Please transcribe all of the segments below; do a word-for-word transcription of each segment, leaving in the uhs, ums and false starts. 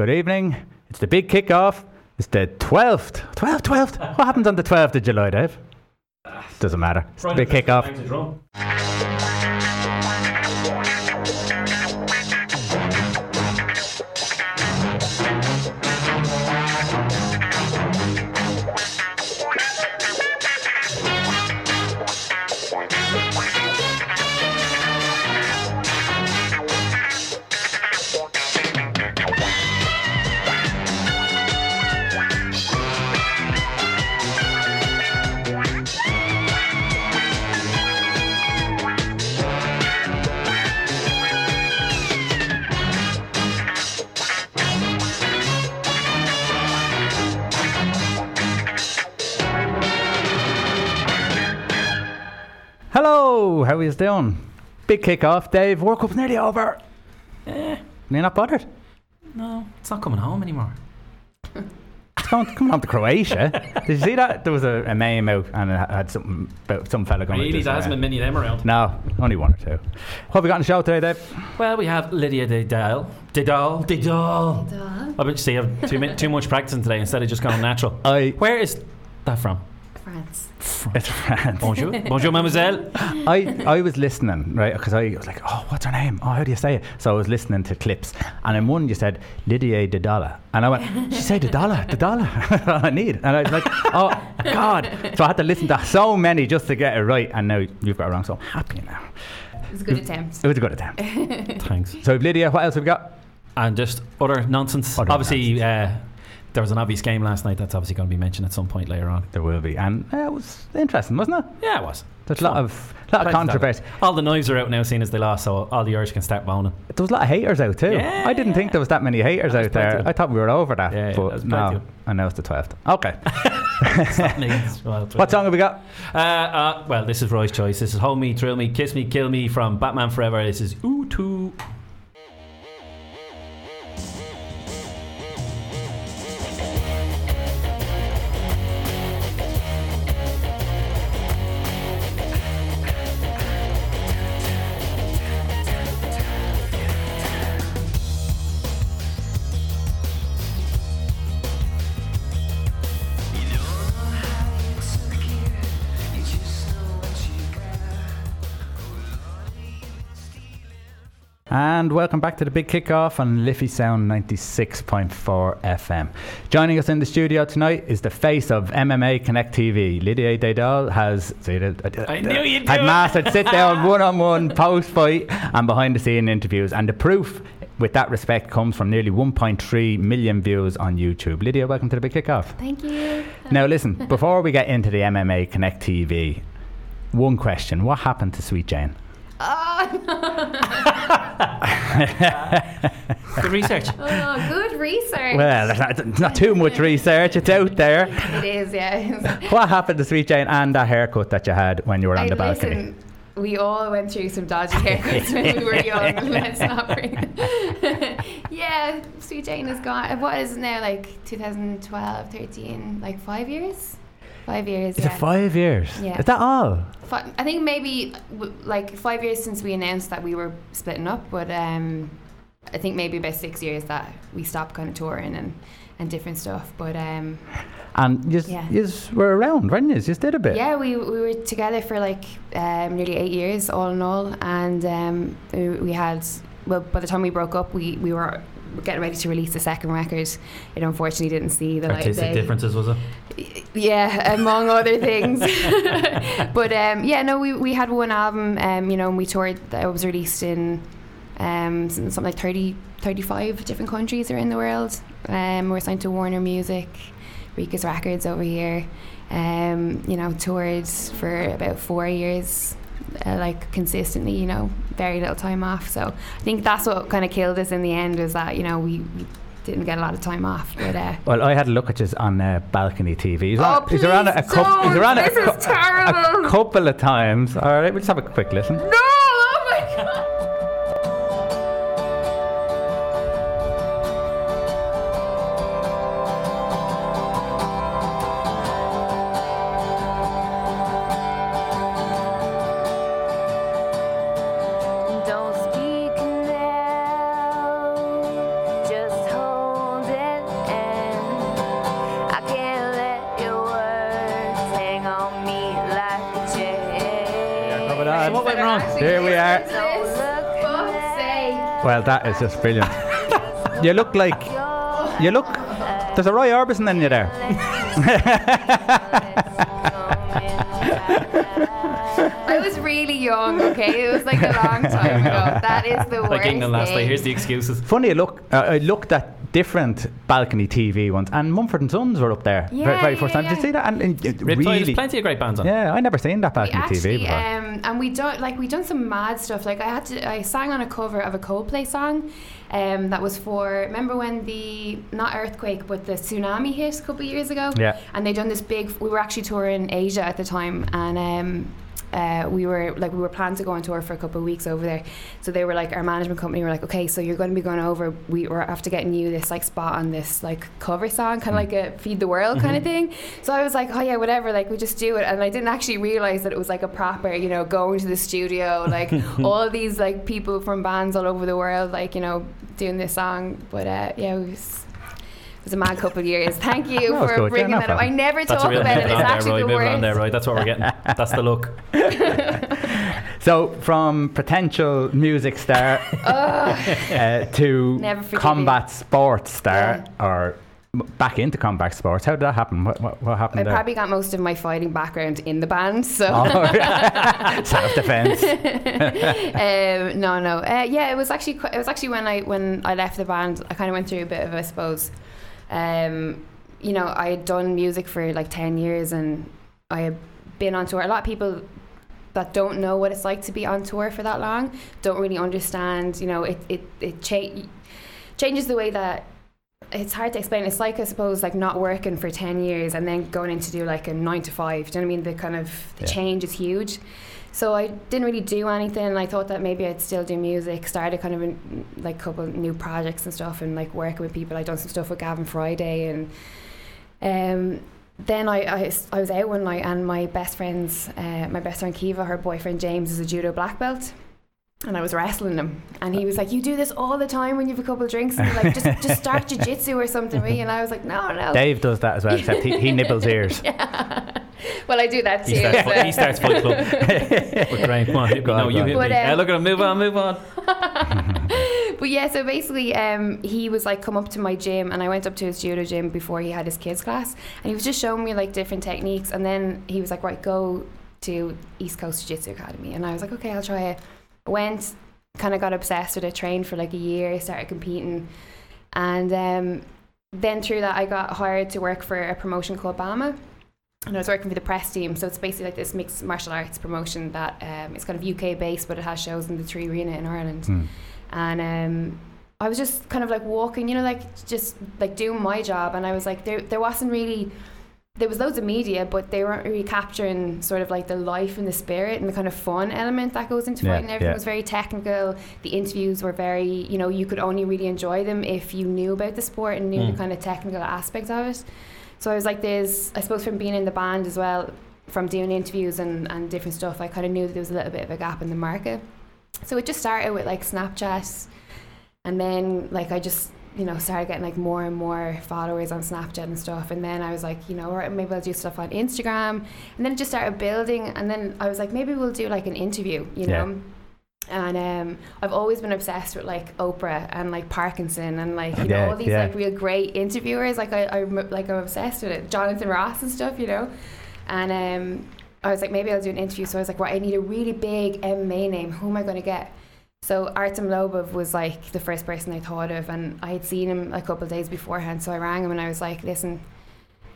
Good evening. It's the big kickoff. It's the twelfth. twelfth, twelfth. What happens on the twelfth of July, Dave? Doesn't matter. It's the big kickoff. How are you doing? Big kickoff, Dave. World Cup's nearly over. Eh. You're not bothered? No, it's not coming home anymore. It's going to, coming home to Croatia. Did you see that? There was a, a meme out and it had something about some fella going. Really, there hasn't been many of them around. No, only one or two. What have we got on the show today, Dave? Well, we have Lydia Des Dolles. Des Dolles. Des Dolles. I bet you see, I've too, mi- too much practicing today instead of just going natural. I, Where is that from? France. It's France. Bonjour. Bonjour, mademoiselle. I, I was listening, right, because I was like, oh, what's her name? Oh, how do you say it? So I was listening to clips, and in one you said, Lydia Des Dolles. And I went, she said Des Dolles, Des Dolles. That's all I need. And I was like, oh, God. So I had to listen to so many just to get it right, and now you've got it wrong, so I'm happy now. It was a good attempt. It was a good attempt. Thanks. So, Lydia, what else have we got? And just other nonsense. Other Obviously, nonsense. Uh, There was an obvious game last night that's obviously going to be mentioned at some point later on. There will be. And uh, it was interesting, wasn't it? Yeah, it was. There's a lot of, lot of controversy. All the knives are out now, seeing as they lost, so all the Irish can start moaning. There was a lot of haters out too. Yeah. I didn't think there was that many haters out there. I thought we were over that. Yeah, but no, I know it's the twelfth. Okay. What song have we got? Uh, uh, well, this is Roy's choice. This is Hold Me, Thrill Me, Kiss Me, Kill Me from Batman Forever. This is U two. And welcome back to the Big Kickoff on Liffey Sound ninety-six point four F M. Joining us in the studio tonight is the face of M M A Connect T V. Lydia Des Dolles has see, I, I uh, knew you'd had mastered sit-down, one-on-one, post-fight and behind-the-scene interviews. And the proof with that respect comes from nearly one point three million views on YouTube. Lydia, welcome to the Big Kickoff. Thank you. Now listen, before we get into the M M A Connect T V, one question. What happened to Sweet Jane? Oh, no. Good research. Oh, good research. Well, it's not, it's not too much research. It's out there. It is, yeah. What happened to Sweet Jane and that haircut that you had when you were on I the balcony? Listen, we all went through some dodgy haircuts when we were young. Let's not bring it. Yeah, Sweet Jane is gone. What is now, like, twenty twelve, thirteen, like five years? Five years. Is yeah. it five years? Yeah. Is that all? Five, I think maybe w- like five years since we announced that we were splitting up, but um, I think maybe about six years that we stopped kind of touring and, and different stuff. But um, and you yeah. were around, weren't you? You did a bit. Yeah, we we were together for like um, nearly eight years, all in all, and um, we, we had. Well, by the time we broke up, we we were. getting ready to release the second record. It unfortunately didn't see the light of day. Artistic differences, was it? Yeah, among other things. But um, yeah, no, we we had one album, um, you know, and we toured. That was released in um, something like thirty, thirty-five different countries around the world. Um, we're signed to Warner Music, Rika's Records over here. Um, you know, toured for about four years. Uh, like consistently, you know, very little time off. So I think that's what kind of killed us in the end, is that, you know, we, we didn't get a lot of time off. But uh, well, I had a look at this on uh, balcony T V. Is oh, please don't! This is terrible. A couple of times. All right, we'll just have a quick listen. No! Oh my God! Don't speak now, just hold went wrong. Here we are. Well, that is just brilliant. You look like you look. There's a Roy Orbison in you there. I was really young, okay? It was like a long time ago. That is the worst. Like England last night. Here's the excuses. Funny, look, uh, I looked at different balcony T V ones, and Mumford and Sons were up there. Yeah, very, very first yeah, time. Yeah. Did you see that? And, and it really, there's plenty of great bands on. Yeah, I never seen that balcony actually, T V before. Um, and we don't like we done some mad stuff. Like I had to, I sang on a cover of a Coldplay song. Um, that was for, remember when the, not earthquake, but the tsunami hit a couple of years ago? Yeah. And they done this big, we were actually touring Asia at the time, and um, uh, we were like, we were planning to go on tour for a couple of weeks over there. So they were like, our management company were like, okay, so you're going to be going over, we were after getting you this like spot on this like cover song, kind of mm-hmm. like a Feed the World mm-hmm. kind of thing. So I was like, oh yeah, whatever, like we just do it. And I didn't actually realise that it was like a proper, you know, going to the studio, like all of these like people from bands all over the world, like, you know, doing this song. But uh, yeah, it was, it was a mad couple of years. Thank you no, for good. bringing yeah, no that problem. up. I never That's talk about it. It's actually there, the worst. There, right? That's what we're getting. That's the look. So from potential music star oh. uh, to combat you. sports star yeah. or back into combat sports. How did that happen? What, what, what happened I there? Probably got most of my fighting background in the band, so oh, self-defense. um, no, no, uh, yeah, it was actually qu- it was actually when I when I left the band, I kind of went through a bit of, I suppose, um, you know, I had done music for like ten years, and I had been on tour. A lot of people that don't know what it's like to be on tour for that long don't really understand. You know, it it it cha- changes the way that. It's hard to explain. It's like, I suppose, like not working for ten years and then going in to do like a nine to five. Do you know what I mean? The kind of the yeah. change is huge. So I didn't really do anything. And I thought that maybe I'd still do music, started kind of in, like a couple of new projects and stuff and like working with people. I'd done some stuff with Gavin Friday. And um, then I, I, I was out one night and my best friend's, uh, my best friend Kiva, her boyfriend James is a judo black belt. And I was wrestling him, and he was like, "You do this all the time when you have a couple of drinks, and like just just start jiu-jitsu or something." Right? And I was like, "No, no." Dave does that as well, except he, he nibbles ears. Yeah. Well, I do that too. He starts, so. he starts Fight Club. Come on, you go. No, you hit but, me. Um, yeah, look at him. Move on, move on. But yeah, so basically, um, he was like, "Come up to my gym," and I went up to his judo gym before he had his kids class, and he was just showing me like different techniques, and then he was like, "Right, go to East Coast Jiu-Jitsu Academy," and I was like, "Okay, I'll try it." Went, kind of got obsessed with it, trained for like a year, started competing, and um, then through that I got hired to work for a promotion called Bama, and I was working for the press team. So it's basically like this mixed martial arts promotion that um, it's kind of U K based, but it has shows in the three arena in Ireland. Mm. And um, I was just kind of like walking, you know, like just like doing my job, and I was like, there, there wasn't really. There was loads of media, but they weren't really capturing sort of like the life and the spirit and the kind of fun element that goes into yeah, fighting. Everything yeah. was very technical. The interviews were very, you know, you could only really enjoy them if you knew about the sport and knew mm. the kind of technical aspects of it. So I was like, there's, I suppose from being in the band as well, from doing interviews and, and different stuff, I kind of knew that there was a little bit of a gap in the market. So it just started with like Snapchat, and then like I just, you know, started getting like more and more followers on Snapchat and stuff, and then I was like, you know, or maybe I'll do stuff on Instagram, and then it just started building, and then I was like, maybe we'll do like an interview, you yeah. know. And um, I've always been obsessed with like Oprah and like Parkinson and like you yeah, know all these yeah. like real great interviewers. Like I, I like I'm obsessed with it, Jonathan Ross and stuff, you know. And um, I was like, maybe I'll do an interview. So I was like, right, I need a really big M M A name. Who am I going to get? So Artem Lobov was like the first person I thought of, and I had seen him a couple of days beforehand, so I rang him and I was like, listen,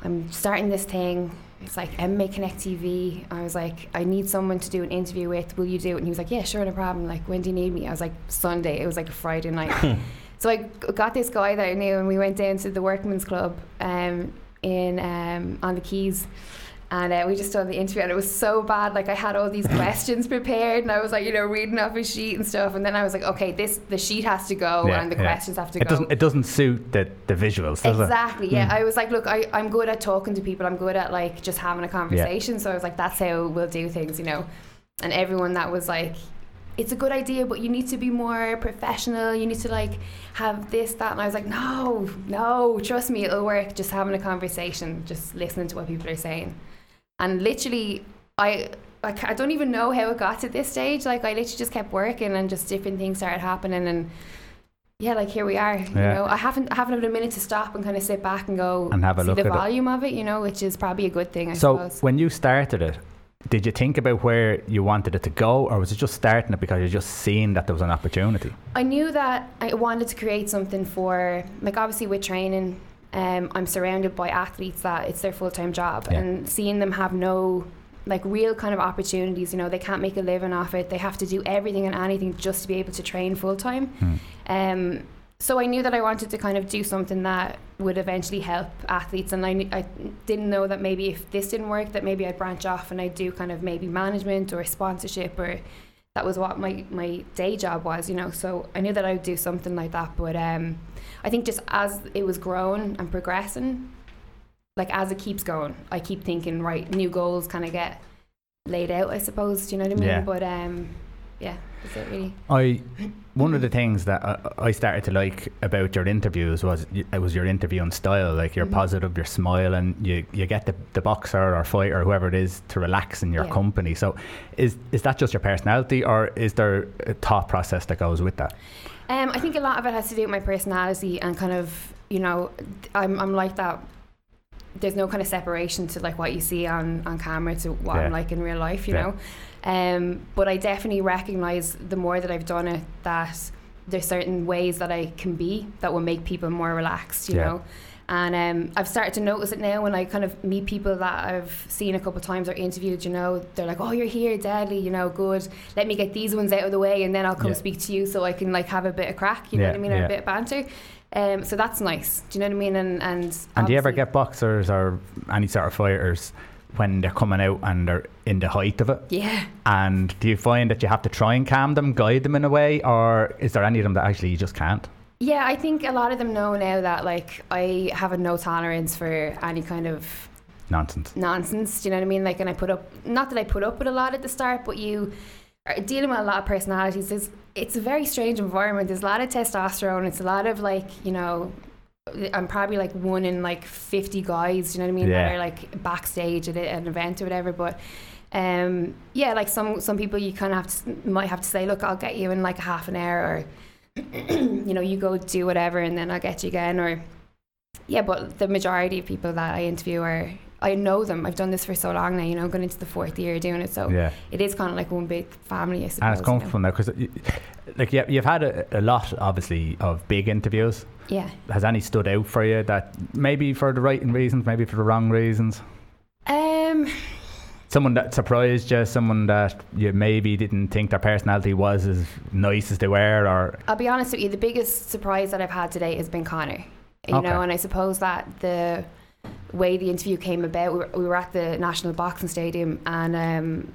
I'm starting this thing, it's like M M A Connect T V, I was like, I need someone to do an interview with, will you do it? And he was like, yeah, sure, no problem, like, when do you need me? I was like, Sunday. It was like a Friday night. So I got this guy that I knew, and we went down to the Workman's Club um, in um, on the Keys. And uh, we just done the interview, and it was so bad. Like I had all these questions prepared, and I was like, you know, reading off a sheet and stuff. And then I was like, okay, this the sheet has to go, yeah, and the yeah. questions have to it go. Doesn't, it doesn't suit the, the visuals, does exactly, it? Exactly. Yeah, mm. I was like, look, I, I'm good at talking to people. I'm good at like just having a conversation. Yeah. So I was like, that's how we'll do things, you know. And everyone that was like, it's a good idea, but you need to be more professional. You need to like have this, that. And I was like, no, no, trust me, it'll work. Just having a conversation, just listening to what people are saying. And literally, I like, I don't even know how it got to this stage. Like, I literally just kept working and just different things started happening, and yeah, like, here we are. You yeah. know, I haven't I haven't had a minute to stop and kind of sit back and go and have a see look the at volume it. of it, you know, which is probably a good thing, I so suppose. So when you started it, did you think about where you wanted it to go, or was it just starting it because you're just seeing that there was an opportunity? I knew that I wanted to create something for, like, obviously with training, um, I'm surrounded by athletes that it's their full-time job, yeah. and seeing them have no, like, real kind of opportunities, you know, they can't make a living off it, they have to do everything and anything just to be able to train full-time. Hmm. Um, so I knew that I wanted to kind of do something that would eventually help athletes, and I, knew, I didn't know that maybe if this didn't work that maybe I'd branch off and I'd do kind of maybe management or sponsorship, or that was what my, my day job was, you know, so I knew that I would do something like that. But um, I think just as it was growing and progressing, like, as it keeps going, I keep thinking, right, new goals kind of get laid out, I suppose, do you know what I mean? Yeah. But um, yeah, that's it really. I, one of the things that I, I started to like about your interviews was it was your interviewing style, like, you're mm-hmm. positive, you're smiling, you, you get the, the boxer or fighter, whoever it is, to relax in your yeah. company. So is, is that just your personality, or is there a thought process that goes with that? Um, I think a lot of it has to do with my personality, and kind of, you know, I'm I'm like that. There's no kind of separation to, like, what you see on, on camera to what yeah. I'm like in real life, you yeah. know. Um, but I definitely recognise the more that I've done it that there's certain ways that I can be that will make people more relaxed, you yeah. know. And um, I've started to notice it now when I kind of meet people that I've seen a couple of times or interviewed, you know, they're like, oh, you're here, deadly, you know, good. Let me get these ones out of the way and then I'll come yeah. speak to you, so I can, like, have a bit of crack, you yeah. know what I mean, yeah. and a bit of banter. Um, so that's nice. Do you know what I mean? And and, and do you ever get boxers or any sort of fighters when they're coming out and they're in the height of it? Yeah. And do you find that you have to try and calm them, guide them in a way, or is there any of them that actually you just can't? Yeah, I think a lot of them know now that, like, I have a no tolerance for any kind of nonsense. Nonsense. Do you know what I mean? Like, and I put up, not that I put up with a lot at the start, but you are dealing with a lot of personalities. There's, it's a very strange environment. There's a lot of testosterone. It's a lot of, like, you know, I'm probably like one in like fifty guys, you know what I mean, yeah. that are like backstage at an event or whatever. But um, yeah, like some some people you kind of have to, might have to say, look, I'll get you in like a half an hour, or you know, you go do whatever and then I'll get you again. Or yeah, but the majority of people that I interview are, I know them. I've done this for so long now, you know, I'm going into the fourth year doing it. So yeah. it is kind of like one big family, I suppose. And it's comfortable now, because like, you, you've had a, a lot, obviously, of big interviews. Yeah. Has any stood out for you that maybe for the right reasons, maybe for the wrong reasons? Um... Someone that surprised you, someone that you maybe didn't think their personality was as nice as they were, or... I'll be honest with you, the biggest surprise that I've had today has been Connor. You okay. know, and I suppose that the... way the interview came about, we were, we were at the National Boxing Stadium, and um,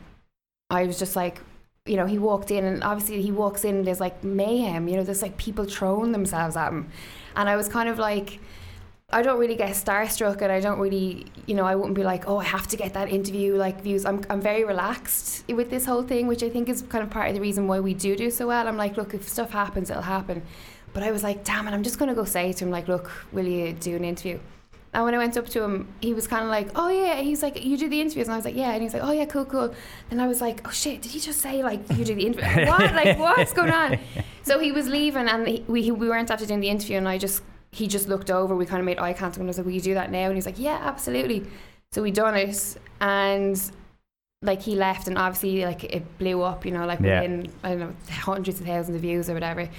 I was just like, you know, he walked in, and obviously he walks in and there's like mayhem, you know, there's like people throwing themselves at him, and I was kind of like, I don't really get starstruck, and I don't really, you know, I wouldn't be like, oh, I have to get that interview, like, views. I'm I'm very relaxed with this whole thing, which I think is kind of part of the reason why we do do so well. I'm like, look, if stuff happens, it'll happen. But I was like, damn it, I'm just going to go say to him, like, look, will you do an interview? And when I went up to him, he was kind of like, oh yeah, he's like, you do the interviews? And I was like, yeah. And he was like, oh yeah, cool, cool. And I was like, oh shit, did he just say, like, you do the interview? What? Like, what's going on? So he was leaving, and he, we he, we weren't after doing the interview, and I just, he just looked over, we kind of made eye contact, and I was like, will you do that now? And he's like, yeah, absolutely. So we done it, and like, he left, and obviously, like, it blew up, you know, like yeah. within, I don't know, hundreds of thousands of views or whatever.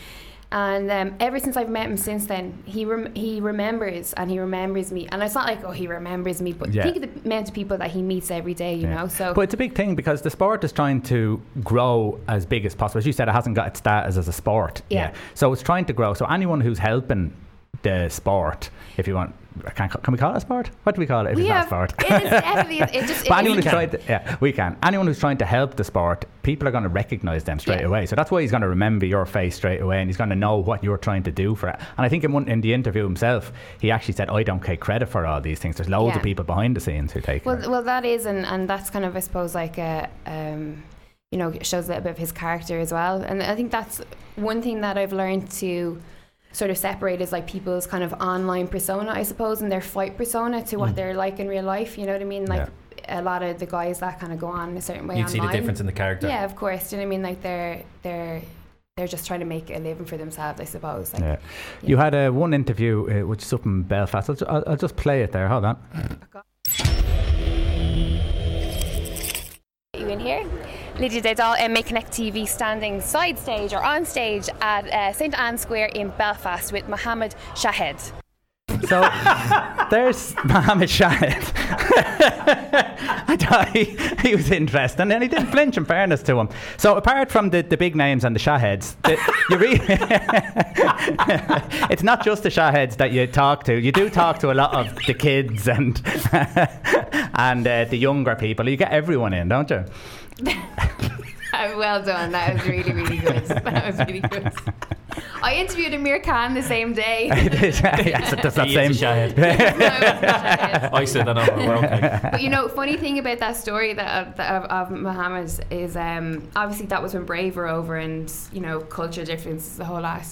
And um, ever since I've met him since then, he rem- he remembers, and he remembers me. And it's not like, oh, he remembers me, but yeah. think of the amount of people that he meets every day, you yeah. know. So, but it's a big thing, because the sport is trying to grow as big as possible. As you said, it hasn't got its status as a sport yeah. yet. So it's trying to grow. So anyone who's helping the sport, if you want, can, can we call it a sport? What do we call it if we it's have, not a sport? It is definitely, it just, but it, anyone who's trying to, yeah, we can. Anyone who's trying to help the sport, people are going to recognise them straight yeah. away. So that's why he's going to remember your face straight away, and he's going to know what you're trying to do for it. And I think in, one, in the interview himself, he actually said, I don't take credit for all these things. There's loads yeah. of people behind the scenes who take well, it. Well, that is, and, and that's kind of, I suppose, like a... Um, you know, shows a little bit of his character as well. And I think that's one thing that I've learned to... sort of separate is like people's kind of online persona, I suppose, and their fight persona to what mm. they're like in real life, you know what I mean? Like yeah. a lot of the guys that kind of go on a certain way online. You'd see the difference in the character. Yeah, of course. Do you know what I mean? Like they're they're they're just trying to make a living for themselves, I suppose. Like, yeah. You, you know. had a one interview uh, which is up in Belfast. I'll, I'll, I'll just play it there. Hold on. You in here? Lydia Des Dolles, M M A Connect T V, standing side stage or on stage at uh, Saint Anne's Square in Belfast with Mohammed Shahid. So there's Mohammed Shahid. I thought he, he was interesting, and he didn't flinch, in fairness to him. So apart from the, the big names and the Shahids, the, you re- it's not just the Shahids that you talk to. You do talk to a lot of the kids and and uh, the younger people. You get everyone in, don't you? Well done. That was really, really good. That was really good. I interviewed Amir Khan the same day. Yes, that's that same Shahid. I said that over. Well, okay. But you know, funny thing about that story that of, that of, of Mohammed's is um, obviously that was when Brave were over, and you know, culture differences, the whole lot.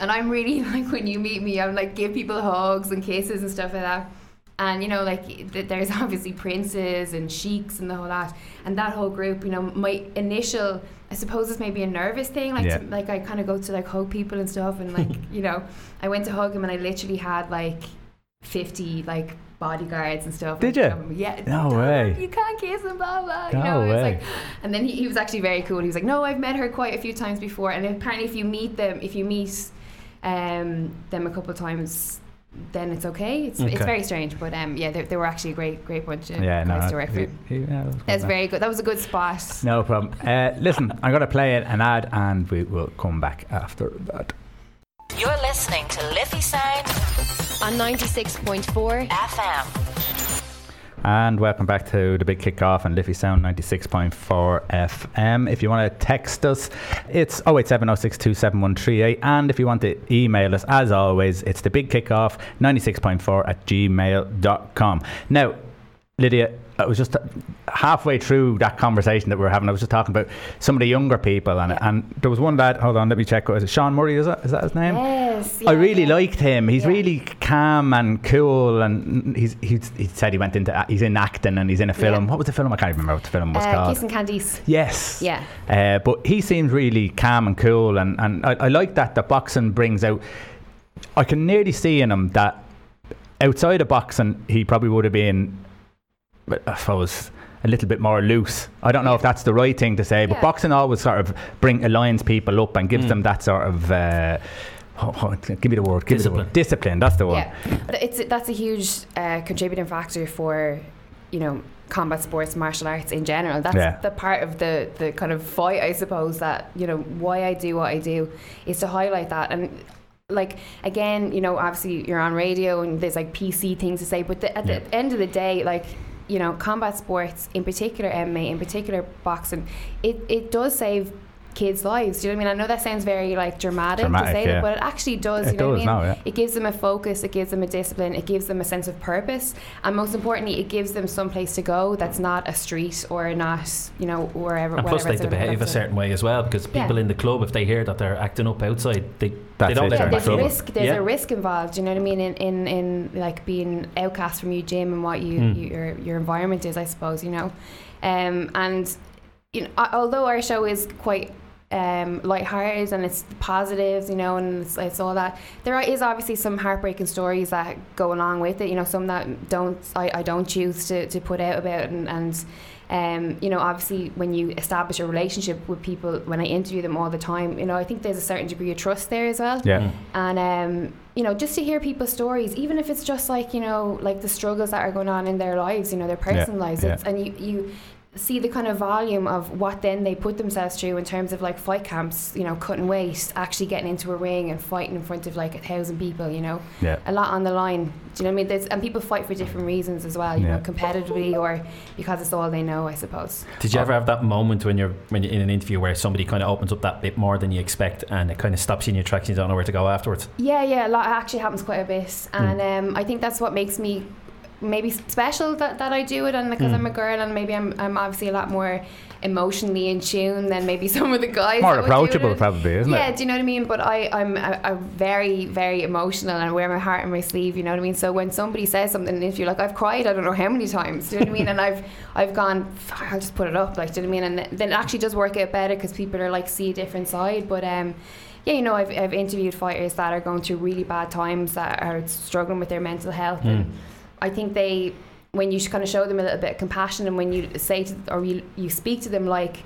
And I'm really like, when you meet me, I'm like, give people hugs and kisses and stuff like that. And you know, like th- there's obviously princes and sheiks and the whole lot, and that whole group. You know, my initial, I suppose it's maybe a nervous thing. Like, yeah. to, like I kind of go to like hug people and stuff, and like you know, I went to hug him, and I literally had like fifty like bodyguards and stuff. Did and, you? Um, yeah. No way. You can't kiss him, blah blah. No you know, way. It was like, and then he, he was actually very cool. He was like, no, I've met her quite a few times before, and apparently if you meet them, if you meet um, them a couple of times, then it's okay. It's okay. It's very strange, but um, yeah, they, they were actually a great, great bunch of yeah, guys no, to work with. Yeah, that's very good. That was a good spot. No problem. Uh, listen, I'm going to play it, an ad, and we will come back after that. You're listening to Liffey Sound on ninety-six point four F M. And welcome back to The Big Kickoff on Liffey Sound ninety-six point four F M. If you want to text us, it's oh eight seven oh six two seven one three eight. And if you want to email us, as always, it's thebigkickoff ninety-six point four at gmail dot com. Now, Lydia, I was just halfway through that conversation that we were having. I was just talking about some of the younger people, and yeah. and there was one lad. Hold on, let me check. What is it? Sean Murray? Is that is that his name? Yes. Yeah, I really yeah. liked him. He's yeah. really calm and cool, and he's he's he said he went into he's in acting and he's in a film. Yeah. What was the film? I can't remember what the film was uh, called. Kiss and Candice. Yes. Yeah. Uh, but he seems really calm and cool, and and I, I like that the boxing brings out. I can nearly see in him that outside of boxing, he probably would have been. But I suppose a little bit more loose. I don't know if that's the right thing to say, but yeah. boxing always sort of bring aligns people up and gives mm. them that sort of uh, oh, oh, give me the word, give discipline. Me the word, discipline. That's the one. Yeah. It's that's a huge uh, contributing factor for you know combat sports, martial arts in general. That's yeah. the part of the the kind of fight, I suppose. That you know why I do what I do is to highlight that and. Like again, you know, obviously you're on radio and there's like P C things to say, but the, at yeah. the end of the day, like. You know, combat sports, in particular M M A, in particular boxing, it, it does save kids' lives. Do you know what I mean? I know that sounds very like dramatic, dramatic to say yeah. that, but it actually does. It you know does what I mean? Now, yeah. It gives them a focus, it gives them a discipline, it gives them a sense of purpose, and most importantly, it gives them some place to go that's not a street or not, you know, wherever. And plus, they like behave a certain way as well, because people yeah. in the club, if they hear that they're acting up outside, they. That's they don't yeah, there's, risk, there's yeah. a risk involved, you know what I mean, in, in, in like being outcast from your gym and what you, mm. you your your environment is, I suppose, you know. Um, and you know, although our show is quite um, lighthearted and it's positives, you know, and it's, it's all that, there is obviously some heartbreaking stories that go along with it, you know, some that don't I, I don't choose to, to put out about and. and Um, you know, obviously when you establish a relationship with people, when I interview them all the time, you know, I think there's a certain degree of trust there as well. Yeah. And, um, you know, just to hear people's stories, even if it's just like, you know, like the struggles that are going on in their lives, you know, their personal yeah. lives. Yeah. It's, and you, you see the kind of volume of what then they put themselves through in terms of like fight camps, you know, cutting weight, actually getting into a ring and fighting in front of like a thousand people, you know. Yeah. A lot on the line. Do you know what I mean? There's, and people fight for different reasons as well, you yeah. know, competitively or because it's all they know, I suppose. Did you ever have that moment when you're, when you're in an interview where somebody kind of opens up that bit more than you expect and it kind of stops you in your tracks and you don't know where to go afterwards? Yeah, yeah, a lot, it actually happens quite a bit. And mm. um, I think that's what makes me maybe special that, that I do it, and because mm. I'm a girl, and maybe I'm I'm obviously a lot more emotionally in tune than maybe some of the guys. More approachable, probably, isn't it? Yeah, do you know what I mean? But I, I'm a, a very, very emotional, and I wear my heart on my sleeve, you know what I mean? So when somebody says something, and if you're like, I've cried, I don't know how many times, do you know what I mean? And I've I've gone, I'll just put it up, like, do you know what I mean? And then it actually does work out better because people are like, see a different side. But um, yeah, you know, I've I've interviewed fighters that are going through really bad times, that are struggling with their mental health, mm. and I think they, when you kind of show them a little bit of compassion, and when you say to, or you, you speak to them like,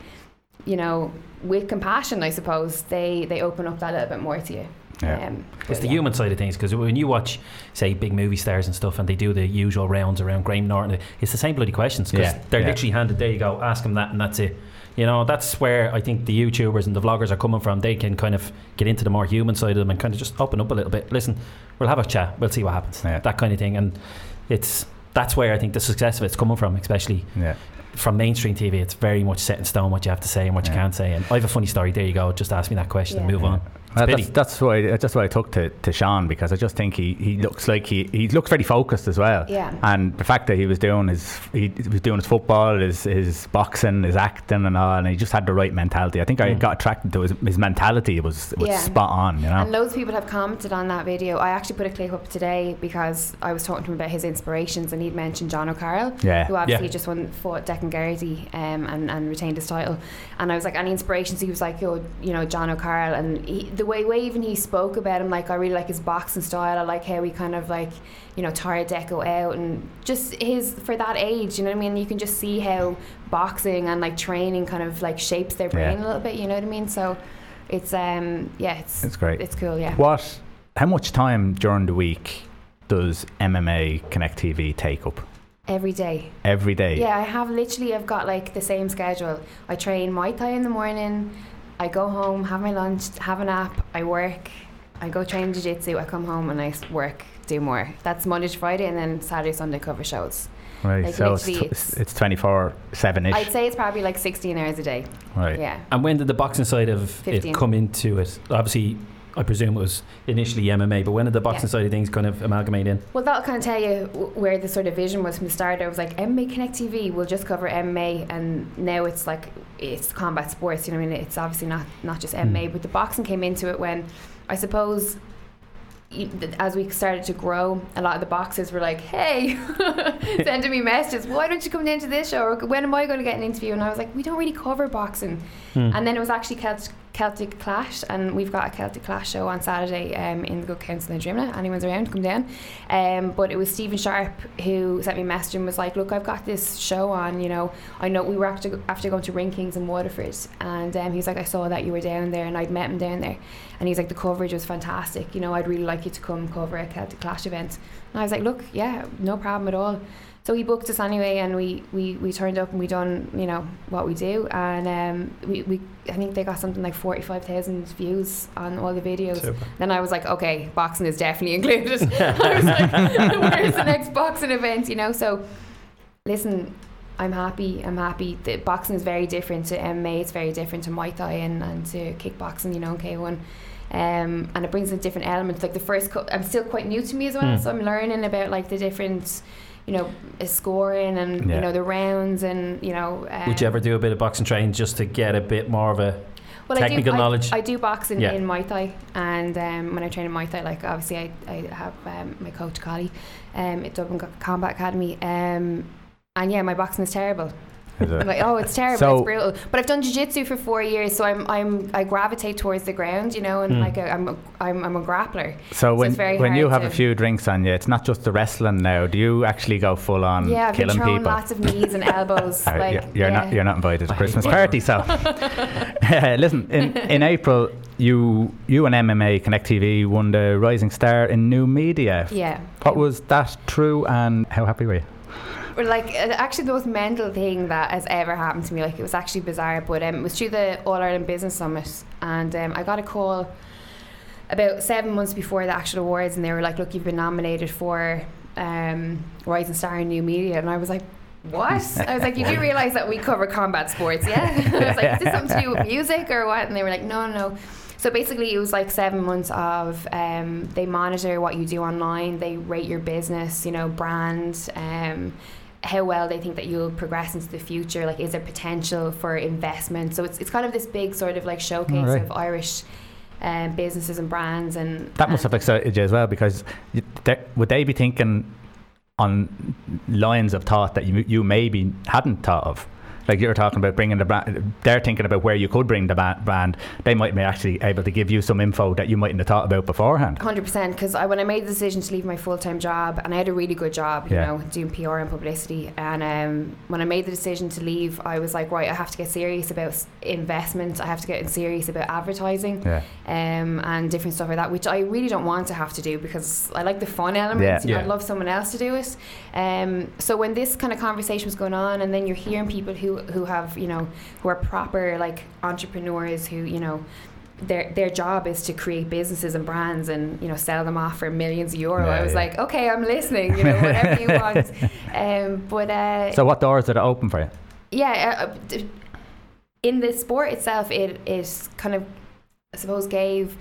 you know, with compassion, I suppose, they, they open up that little bit more to you. Yeah. Um, it's the yeah. human side of things, because when you watch, say, big movie stars and stuff, and they do the usual rounds around Graham Norton, it's the same bloody questions, because yeah. they're yeah. literally handed, there you go, ask them that and that's it. You know, that's where I think the YouTubers and the vloggers are coming from. They can kind of get into the more human side of them and kind of just open up a little bit. Listen, we'll have a chat, we'll see what happens, yeah. that kind of thing. And it's that's where I think the success of it's coming from, especially yeah. from mainstream T V. It's very much set in stone what you have to say and what yeah. you can't say. And I have a funny story, there you go, just ask me that question yeah. and move yeah. on. Uh, that's that's why that's why I talked to, to Sean, because I just think he, he looks like he, he looks very focused as well. Yeah. And the fact that he was doing his he was doing his football, his his boxing, his acting, and all, and he just had the right mentality. I think mm. I got attracted to his his mentality was was yeah. spot on. You know. And loads of people have commented on that video. I actually put a clip up today because I was talking to him about his inspirations, and he'd mentioned John O'Carroll, yeah. who obviously yeah. just won fought Declan Garrity um, and and retained his title. And I was like, any inspirations? He was like, yo, you know, John O'Carroll, and he, the The way, way even he spoke about him, like, I really like his boxing style, I like how he kind of, like, you know, tore Deco out, and just his, for that age, you know what I mean, you can just see how boxing and, like, training kind of, like, shapes their brain yeah. a little bit, you know what I mean? So it's um yeah it's, it's great, it's cool. Yeah. What, how much time during the week does M M A Connect T V take up? Every day. Every day? Yeah, I have literally, I've got, like, the same schedule. I train Muay Thai in the morning, I go home, have my lunch, have a nap, I work, I go train jiu-jitsu, I come home and I work, do more. That's Monday to Friday, and then Saturday, Sunday cover shows. Right, like, so it's, t- it's it's twenty-four seven-ish. I'd say it's probably like sixteen hours a day. Right. Yeah. And when did the boxing side of fifteen. It come into it? Obviously, I presume it was initially M M A, but when did the boxing yeah. side of things kind of amalgamate in? Well, that'll kind of tell you where the sort of vision was from the start. I was like, M M A Connect T V, we'll just cover M M A, and now it's like, it's combat sports, you know what I mean? It's obviously not, not just M M A, mm. but the boxing came into it when, I suppose, as we started to grow, a lot of the boxers were like, hey, sending me messages, why don't you come down to this show, or when am I going to get an interview? And I was like, we don't really cover boxing. mm. And then it was actually Celtic, Celtic Clash, and we've got a Celtic Clash show on Saturday um, in the Good Council in Drimna. Anyone's around, come down. Um, but it was Stephen Sharp who sent me a message and was like, look, I've got this show on, you know, I know we were after, after going to Rinkings in Waterford, and um, he's like, I saw that you were down there, and I'd met him down there, and he's like, the coverage was fantastic, you know, I'd really like you to come cover a Celtic Clash event. And I was like, look, yeah, no problem at all. So he booked us anyway, and we, we, we turned up and we done, you know, what we do. And um, we, we I think they got something like forty-five thousand views on all the videos. Super. Then I was like, okay, boxing is definitely included. I was like, where's the next boxing event, you know? So listen, I'm happy, I'm happy. The boxing is very different to M M A, it's very different to Muay Thai and, and to kickboxing, you know, K one. Um, and it brings in different elements. Like the first, co- I'm still quite new to me as well, mm. so I'm learning about like the different, you know, uh, scoring and yeah. you know the rounds and you know. Um, Would you ever do a bit of boxing training just to get a bit more of a well, technical I do, knowledge? I, I do boxing yeah. in Muay Thai, and um, when I train in Muay Thai, like obviously I, I have um, my coach Collie um, at Dublin Combat Academy, um, and yeah, my boxing is terrible. I'm like, oh, it's terrible, so, it's brutal. But I've done jiu-jitsu for four years, so I'm I'm I gravitate towards the ground, you know, and mm. like a, I'm a, I'm I'm a grappler. So, so when when you have a few drinks on you, it's not just the wrestling now. Do you actually go full on yeah, killing people? Yeah, I've been throwing lots of knees and elbows. Right, like, you're, you're yeah. not you're not invited to Christmas party, so listen. In in April, you you and M M A Connect T V won the Rising Star in New Media. Yeah. What was that true, and how happy were you? Like, actually the most mental thing that has ever happened to me, like it was actually bizarre, but um, it was through the All-Ireland Business Summit, and um, I got a call about seven months before the actual awards, and they were like, look, you've been nominated for um, Rising Star in New Media, and I was like, what? I was like, you do realise that we cover combat sports, yeah? I was like, is this something to do with music or what? And they were like, no, no, no. So basically it was like seven months of um, they monitor what you do online, they rate your business, you know, brand, um, how well they think that you'll progress into the future, like is there potential for investment. So it's it's kind of this big sort of like showcase right. of Irish um, businesses and brands. And that must and have excited you as well, because would they be thinking on lines of thought that you you maybe hadn't thought of? Like you were talking about bringing the brand, they're thinking about where you could bring the brand. They might be actually able to give you some info that you mightn't have thought about beforehand. one hundred percent, because I, when I made the decision to leave my full-time job, and I had a really good job, you yeah. know, doing P R and publicity, and um, when I made the decision to leave, I was like, right, I have to get serious about investment, I have to get serious about advertising, yeah. um, and different stuff like that, which I really don't want to have to do, because I like the fun elements, yeah. you know, yeah. I'd love someone else to do it. Um, so when this kind of conversation was going on, and then you're hearing people who who have, you know, who are proper like entrepreneurs who, you know, their their job is to create businesses and brands and, you know, sell them off for millions of euro. Yeah, I was yeah. like, okay, I'm listening, you know, whatever you want. Um, but uh, so what doors did it open for you? Yeah, uh, in the sport itself, it is kind of, I suppose, gave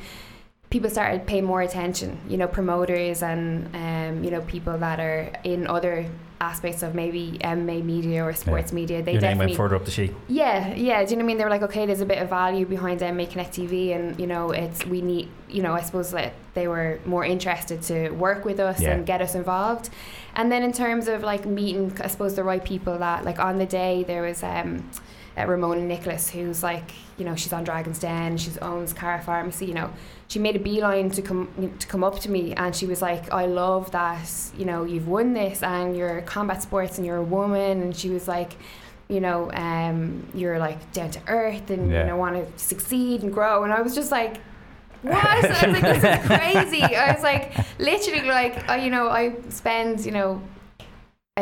people started paying more attention, you know, promoters and, um, you know, people that are in other aspects of maybe M M A media or sports yeah. media. They Your definitely name went further up the sheet. Yeah, yeah. Do you know what I mean? They were like, okay, there's a bit of value behind M M A Connect T V, and you know, it's we need. You know, I suppose that they were more interested to work with us yeah. and get us involved. And then in terms of like meeting, I suppose the right people that like on the day there was. Um, Uh, Ramona Nicholas, who's like, you know, she's on Dragon's Den, she owns Cara Pharmacy, you know, she made a beeline to come to come up to me, and she was like, I love that, you know, you've won this and you're combat sports and you're a woman, and she was like, you know, um, you're like down to earth and yeah. you know, want to succeed and grow. And I was just like, what? I was like, this is crazy. I was like, literally like, uh, you know, I spend, you know,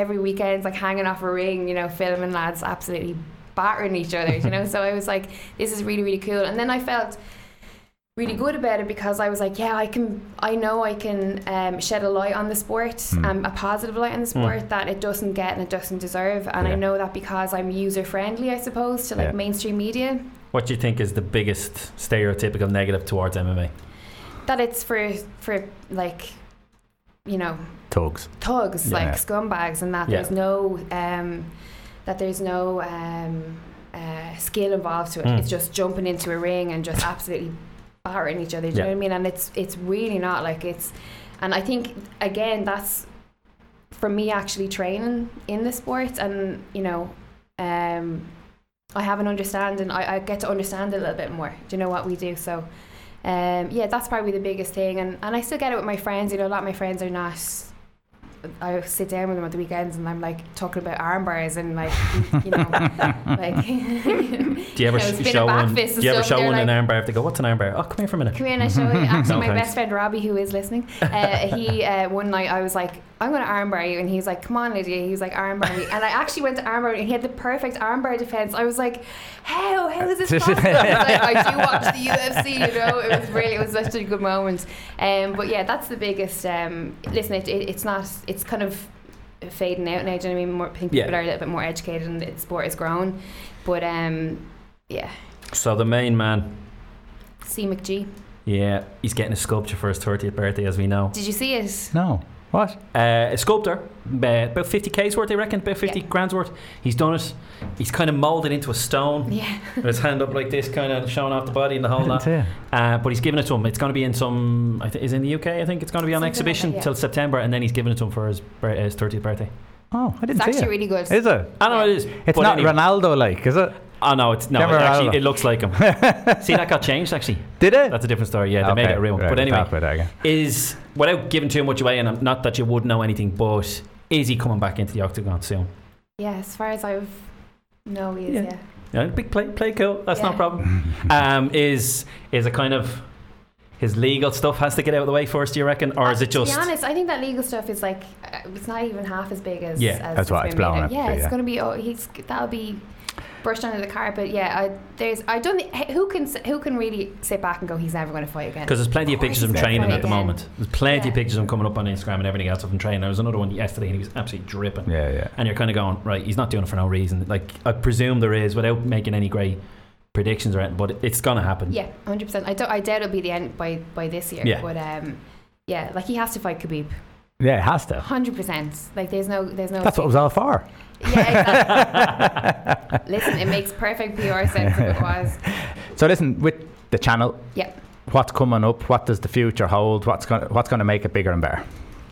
every weekend like hanging off a ring, you know, filming lads absolutely battering each other, you know. So I was like, this is really, really cool. And then I felt really good about it, because I was like, yeah, I can, I know I can um, shed a light on the sport, mm. um, a positive light on the sport mm. that it doesn't get and it doesn't deserve. And yeah. I know that because I'm user friendly, I suppose, to like yeah. mainstream media. What do you think is the biggest stereotypical negative towards M M A? That it's for, for like, you know, thugs, thugs, yeah. like scumbags, and that yeah. there's no, um, that there's no um, uh, skill involved to it. Mm. It's just jumping into a ring and just absolutely battering each other. Do you yeah. know what I mean? And it's it's really not like it's. And I think again that's for me actually training in the sport, and you know, um, I have an understanding. I, I get to understand a little bit more. Do you know what we do? So um, yeah, that's probably the biggest thing. And and I still get it with my friends. You know, a lot of my friends are not. I sit down with them at the weekends and I'm like talking about arm bars and like, you know, like do you ever you know, show one do you ever show one like, an arm bar? I have to go, what's an arm bar? Oh, come here for a minute, come here and I show you. Actually no, my thanks. Best friend Robbie, who is listening, uh, he uh, one night I was like, I'm going to arm bar you, and he's like, come on Lydia, he's like, arm bar me, and I actually went to arm bar and he had the perfect arm bar defence. I was like, how how is this possible? I, like, I do watch the U F C, you know. It was really, it was such a good moment. Um, but yeah, that's the biggest um, listen, it, it, it's not it's kind of fading out now, do you know what I mean? More, I think people yeah. are a little bit more educated and the sport has grown. But, um, yeah. So the main man. C. McGee. Yeah, he's getting a sculpture for his thirtieth birthday, as we know. Did you see it? No. What? Uh, a sculptor, about fifty k's worth, I reckon, about fifty yeah. grand's worth. He's done it. He's kind of moulded into a stone. Yeah. With his hand up like this, kind of showing off the body and the whole lot. Uh, but he's given it to him. It's going to be in some, I th- is in the U K, I think it's going to be on Something exhibition until like yeah. September, and then he's given it to him for his, bir- his thirtieth birthday. Oh, I didn't it's see it. It's actually really good. Is it? I know yeah. it is. It's but not anyway. Ronaldo-like, is it? Oh no, it's no. It actually, it looks like him. See, that got changed actually. Did it? That's a different story. Yeah, they okay, made it a real one. Right, but anyway, is without giving too much away, and not that you would know anything, but is he coming back into the octagon soon? Yeah, as far as I've know, he is. Yeah, yeah. yeah big play, play cool. That's yeah. no problem. um, is is a kind of his legal stuff has to get out of the way first, do you reckon, or uh, is it just? To be honest, I think that legal stuff is like uh, it's not even half as big as. Yeah, as that's why it's blowing up. Yeah, yeah, it's going to be. Oh, he's that'll be. Brushed under the carpet, yeah. I, there's, I don't. Th- who can, who can really sit back and go, he's never going to fight again? Because there's plenty of, of pictures of him training at again. The moment. There's plenty yeah. of pictures of him coming up on Instagram and everything else of him training. There was another one yesterday, and he was absolutely dripping. Yeah, yeah. And you're kind of going, right, he's not doing it for no reason. Like I presume there is, without making any great predictions or anything, but it's going to happen. Yeah, one hundred percent. I, don't, I doubt it'll be the end by, by this year. Yeah. But um, yeah, like he has to fight Khabib. Yeah, it has to. one hundred percent. Like there's no... there's no. That's what it was all for. Yeah, exactly. Listen, it makes perfect P R sense if it was. So listen, with the channel, yeah, what's coming up? What does the future hold? What's going to, what's going to make it bigger and better?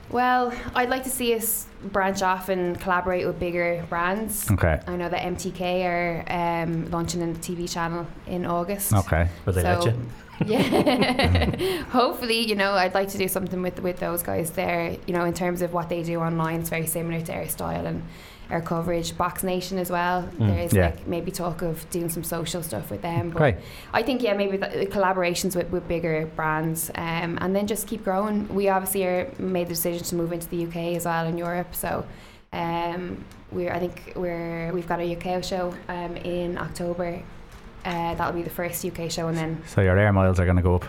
Well, I'd like to see us branch off and collaborate with bigger brands. Okay. I know that M T K are um, launching a T V channel in August. Okay. Will they so, let you? Yeah. Hopefully, you know, I'd like to do something with, with those guys there. You know, in terms of what they do online, it's very similar to our style and our coverage. Box Nation as well. Mm, there is yeah. like maybe talk of doing some social stuff with them. But Great. I think, yeah, maybe the collaborations with, with bigger brands um, and then just keep growing. We obviously are made the decision to move into the U K as well and Europe. So um, we're I think we're, we've got a U K show um, in October. Uh, that'll be the first U K show and then... So your air miles are going to go up.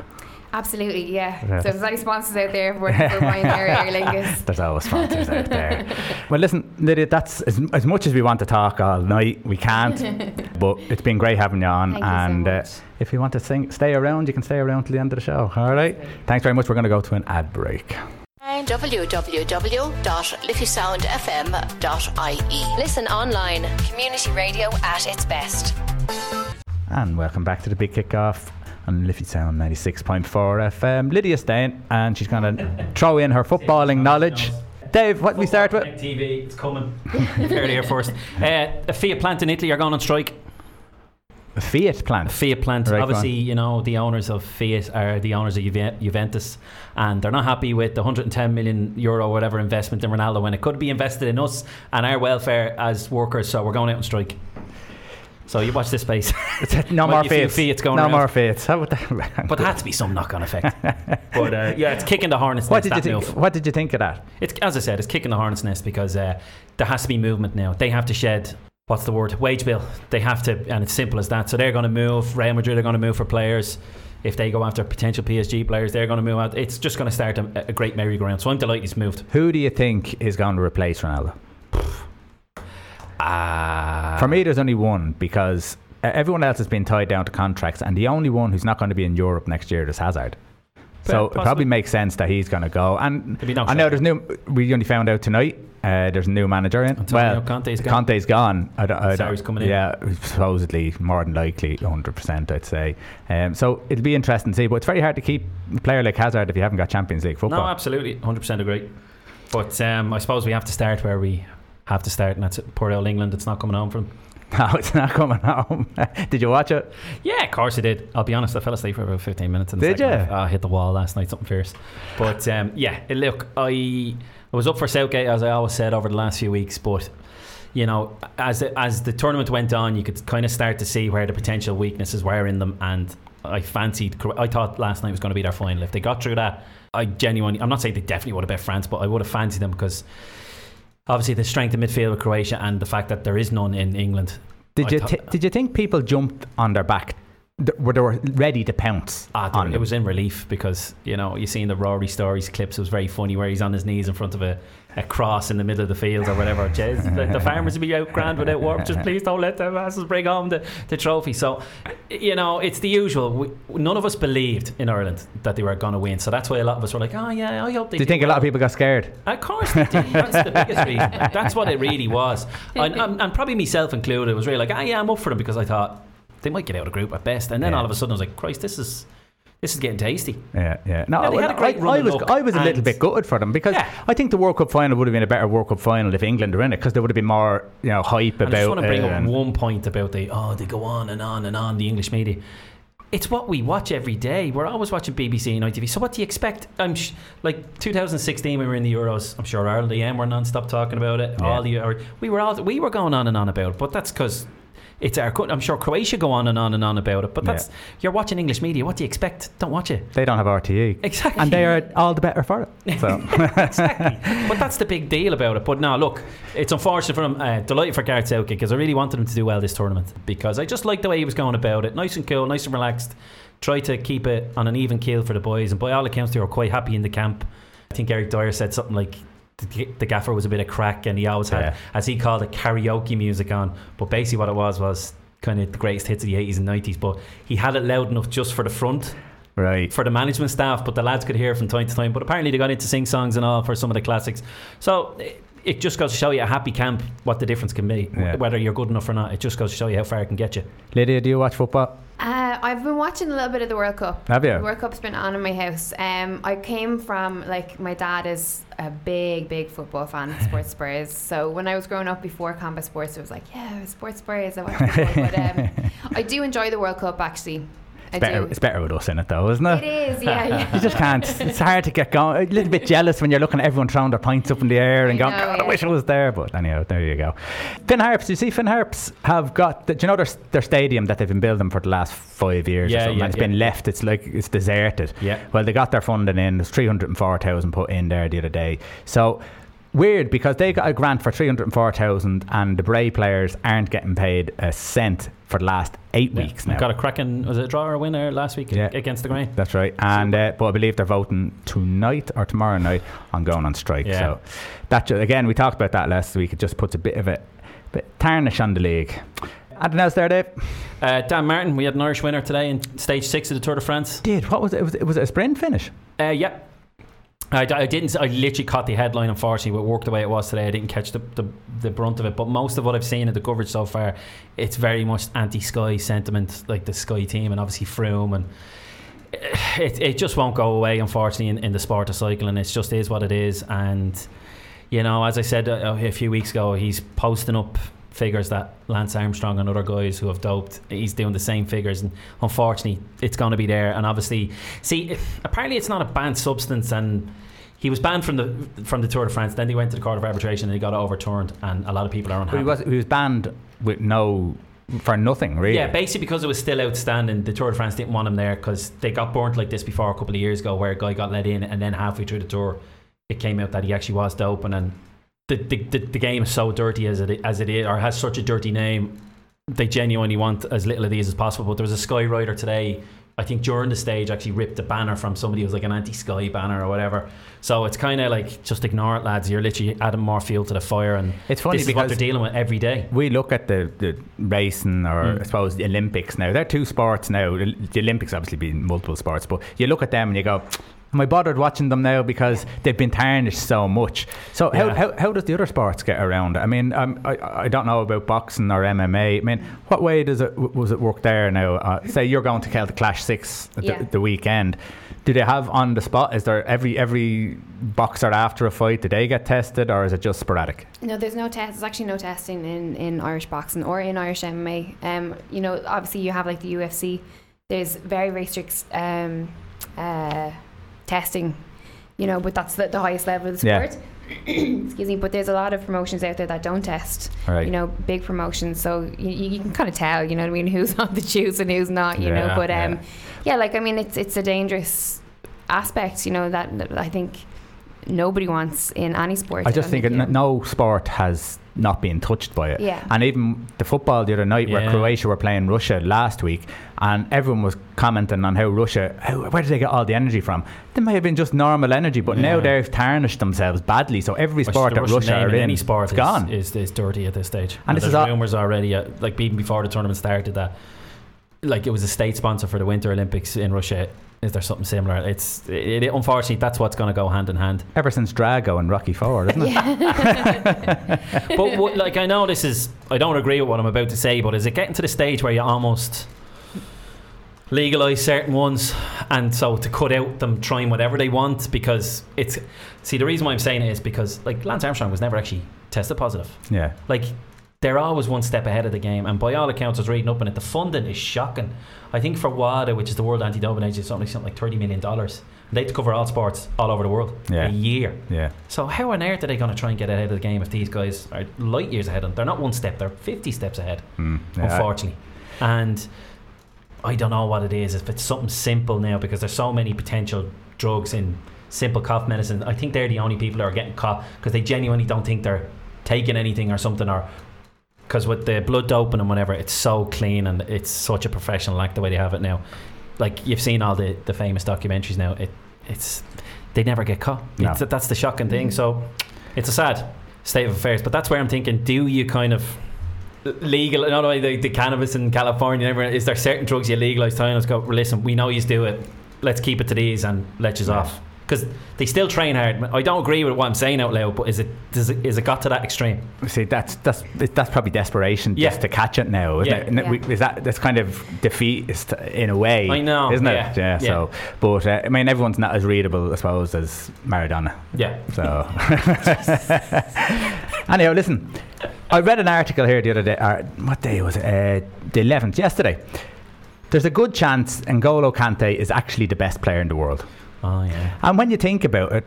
Absolutely, yeah. yeah. So if there's any sponsors out there for buying their air lingus. There's always sponsors out there. Well, listen, Lydia, that's as, as much as we want to talk all night, we can't. But it's been great having you on. Thank and you so much. Uh, if you want to sing, stay around, you can stay around till the end of the show. All right? Absolutely. Thanks very much. We're going to go to an ad break. w w w dot liffey sound f m dot i e. Listen online. Community radio at its best. And welcome back to the Big Kickoff on Liffey Sound ninety-six point four F M. Lydia Steyn, and she's going to throw in her footballing knowledge. Dave, what did we start with? T V, it's coming. Earlier first. Uh, a Fiat plant in Italy are going on strike. A Fiat plant? A Fiat plant. Right, obviously, you know, the owners of Fiat are the owners of Juve- Juventus, and they're not happy with the one hundred ten million euro whatever investment in Ronaldo when it could be invested in us and our welfare as workers, so we're going out on strike. So you watch this space. No more Fiats. Fiats going no around. more Fiats. But there had to be some knock-on effect. But uh, yeah, it's kicking the harness what nest. Did that you think, what did you think of that? It's, as I said, it's kicking the harness nest because uh, there has to be movement now. They have to shed, what's the word, wage bill. They have to, and it's simple as that. So they're going to move. Real Madrid are going to move for players. If they go after potential P S G players, they're going to move out. It's just going to start a, a great merry-go-round. So I'm delighted he's moved. Who do you think is going to replace Ronaldo? Uh, For me, there's only one, because uh, everyone else has been tied down to contracts, and the only one who's not going to be in Europe next year is Hazard. So possibly. It probably makes sense that he's going to go. And no I know there's new. We only found out tonight. Uh, there's a new manager in. Antonio well, Conte's gone. Conte's gone. I don't, I don't, Sarri's coming in. Yeah, supposedly, more than likely, one hundred percent, I'd say. Um, so it'll be interesting to see. But it's very hard to keep a player like Hazard if you haven't got Champions League football. No, absolutely, one hundred percent agree. But um, I suppose we have to start where we. Have to start, and that's it. Poor old England, it's not coming home for them. No, it's not coming home. Did you watch it? Yeah, of course I did. I'll be honest, I fell asleep for about fifteen minutes. In the did you? I oh, hit the wall last night, something fierce. But um, yeah, look, I, I was up for Southgate, as I always said, over the last few weeks, but you know, as the, as the tournament went on, you could kind of start to see where the potential weaknesses were in them, and I fancied, I thought last night was going to be their final. If they got through that, I genuinely, I'm not saying they definitely would have bet France, but I would have fancied them because obviously the strength in midfield with Croatia and the fact that there is none in England. Did you th- did you think people jumped on their back? Th- were they were ready to pounce? Ah, on it them? Was in relief because, you know, you've seen the Rory Stories clips. It was very funny where he's on his knees in front of a, a cross in the middle of the field or whatever. the, the farmers will be out grand without work. Just please don't let their asses bring home the, the trophy. So, you know, it's the usual. We, none of us believed in Ireland that they were going to win. So that's why a lot of us were like, oh yeah, I hope they do. Do you think well. a lot of people got scared? Of course they did. That's the biggest reason. That's what it really was. And, and, and probably myself included was really like, oh yeah, I'm up for them because I thought, they might get out of the group at best, and then yeah. all of a sudden I was like, "Christ, this is this is getting tasty." Yeah, yeah. No, yeah, they had a great I, run I was I was a little bit gutted for them because yeah. I think the World Cup final would have been a better World Cup final if England were in it because there would have been more, you know, hype and about. I just want to bring uh, up one point about the oh they go on and on and on the English media. It's what we watch every day. We're always watching B B C and I T V. So what do you expect? I'm sh- like two thousand sixteen, we were in the Euros. I'm sure Ireland A M were non-stop talking about it. Yeah. All the or, we were all we were going on and on about it, but that's because. It's our. I'm sure Croatia go on and on and on about it, but that's yeah. you're watching English media. What do you expect? Don't watch it. They don't have R T E, exactly, and they are all the better for it. So. Exactly, but that's the big deal about it. But no, look, it's unfortunate for them. Uh, delighted for Gareth Southgate because I really wanted him to do well this tournament because I just liked the way he was going about it. Nice and cool, nice and relaxed. Try to keep it on an even keel for the boys, and by all accounts, they were quite happy in the camp. I think Eric Dyer said something like. The gaffer was a bit of crack and he always had yeah. as he called it karaoke music on, but basically what it was was kind of the greatest hits of the eighties and nineties, but he had it loud enough just for the front, right, for the management staff, but the lads could hear from time to time. But apparently they got into sing songs and all for some of the classics. So it, it just goes to show you, a happy camp, what the difference can be, yeah. whether you're good enough or not. It just goes to show you how far it can get you. Lydia, do you watch football? Uh, I've been watching a little bit of the World Cup. Have you? The World Cup's been on in my house. Um, I came from, like, my dad is a big, big football fan, sports Spurs. So when I was growing up before combat sports, it was like, yeah, sports Spurs. I watch football. But um, I do enjoy the World Cup, actually. It's better, it's better with us in it though, isn't it? It is, yeah, yeah. You just can't, it's hard to get going. A little bit jealous when you're looking at everyone throwing their pints up in the air and I going, know, God, yeah. I wish I was there. But anyhow, there you go. Finn Harps, you see Finn Harps have got, the, do you know their, their stadium that they've been building for the last five years yeah, or something? Yeah, and it's yeah. been left, it's like, it's deserted. Yeah. Well, they got their funding in, there's three hundred and four thousand put in there the other day. So, weird, because they got a grant for three hundred and four thousand and the Bray players aren't getting paid a cent for the last eight yeah. weeks now. Got a cracking, was it a draw or a winner last week yeah. against the Grain? That's right. And uh, but I believe they're voting tonight or tomorrow night on going on strike. Yeah. So that ju- again, we talked about that last week. It just puts a bit of a bit tarnish on the league. Anything else there, Dave? Uh, Dan Martin, we had an Irish winner today in stage six of the Tour de France. Did what was it? Was it, was it a sprint finish? Uh, yeah. I, I didn't I literally caught the headline, unfortunately, with work the way it was today. I didn't catch the, the, the brunt of it, but most of what I've seen in the coverage so far, it's very much anti-Sky sentiment, like the Sky team and obviously Froome, and it it just won't go away, unfortunately, in, in the sport of cycling. It just is what it is. And you know, as I said a, a few weeks ago, he's posting up figures that Lance Armstrong and other guys who have doped, he's doing the same figures, and unfortunately it's going to be there. And obviously, see, apparently it's not a banned substance, and he was banned from the from the Tour de France, then he went to the Court of Arbitration and he got it overturned, and a lot of people are unhappy. He was, he was banned with no, for nothing really. Yeah, basically because it was still outstanding, the Tour de France didn't want him there, because they got burnt like this before a couple of years ago, where a guy got let in and then halfway through the tour it came out that he actually was doping. And The, the the game is so dirty as it as it is, or has such a dirty name. They genuinely want as little of these as possible. But there was a Sky rider today, I think during the stage, actually ripped the banner from somebody who was like an anti-Sky banner or whatever. So it's kind of like, just ignore it, lads. You're literally adding more fuel to the fire, and it's funny, this is what they're dealing with every day. We look at the, the racing, or mm. I suppose the Olympics now. They're two sports now. The, the Olympics obviously being multiple sports, but you look at them and you go, am I bothered watching them now, because they've been tarnished so much? So yeah. how, how how does the other sports get around it? I mean, um, I I don't know about boxing or M M A. I mean, what way does it was it work there now? Uh, say you're going to Celtic Clash six yeah. the, the weekend. Do they have on the spot? Is there every every boxer after a fight? Do they get tested, or is it just sporadic? No, there's no test. There's actually no testing in, in Irish boxing or in Irish M M A. Um, you know, obviously you have like the U F C. There's very very strict. Um, uh, testing, you know, but that's the, the highest level of the sport. Yeah. Excuse me, but there's a lot of promotions out there that don't test, right. you know, big promotions, so you, you can kind of tell, you know what I mean, who's on the juice and who's not, you yeah, know, but um, yeah. yeah, like, I mean, it's it's a dangerous aspect, you know, that, that I think nobody wants in any sport. I just I think, think n- no sport has not been touched by it. Yeah. And even the football the other night, yeah. where Croatia were playing Russia last week, and everyone was commenting on how Russia, how, where did they get all the energy from? They may have been just normal energy, but yeah. now they've tarnished themselves badly. So every Which sport that Russia are in, any sport is gone. Is, is dirty at this stage. And, and this there's is rumours already, uh, like even before the tournament started, that like it was a state sponsor for the Winter Olympics in Russia. Is there something similar? It's it, it, unfortunately, that's what's going to go hand in hand. Ever since Drago and Rocky Ford, isn't it? But what, like, I know this is, I don't agree with what I'm about to say, but is it getting to the stage where you almost legalise certain ones, and so to cut out them trying whatever they want? Because it's, see, the reason why I'm saying it is because like Lance Armstrong was never actually tested positive. Yeah. Like, they're always one step ahead of the game, and by all accounts, I was reading up on it, the funding is shocking. I think for WADA, which is the World Anti-Doping Agency, it's something like thirty million dollars. They have to cover all sports all over the world yeah. a year. Yeah. So how on earth are they going to try and get ahead of the game if these guys are light years ahead? They're not one step, they're fifty steps ahead, mm, yeah, unfortunately. I, and I don't know what it is, if it's something simple now, because there's so many potential drugs in simple cough medicine. I think they're the only people that are getting caught because they genuinely don't think they're taking anything or something, or because with the blood doping and whatever, it's so clean and it's such a professional act the way they have it now. Like, you've seen all the, the famous documentaries now. It it's they never get caught. No. It's, that's the shocking thing. So it's a sad state of affairs. But that's where I'm thinking, do you kind of legal, not only the, the cannabis in California and everywhere, is there certain drugs you legalise? Thailand's go, listen, we know you do it, let's keep it to these and let you yeah. off. Because they still train hard. I don't agree with what I'm saying out loud, but is it does it, is it got to that extreme? See, that's that's that's probably desperation yeah. just to catch it now, isn't yeah. it? Yeah. We, is that that's kind of defeatist in a way? I know, isn't yeah. it? Yeah. yeah. So, but uh, I mean, everyone's not as readable, I suppose, as Maradona. Yeah. So, anyhow, listen. I read an article here the other day. Or what day was it? Uh, the eleventh, yesterday. There's a good chance N'Golo Kante is actually the best player in the world. Oh yeah. And when you think about it,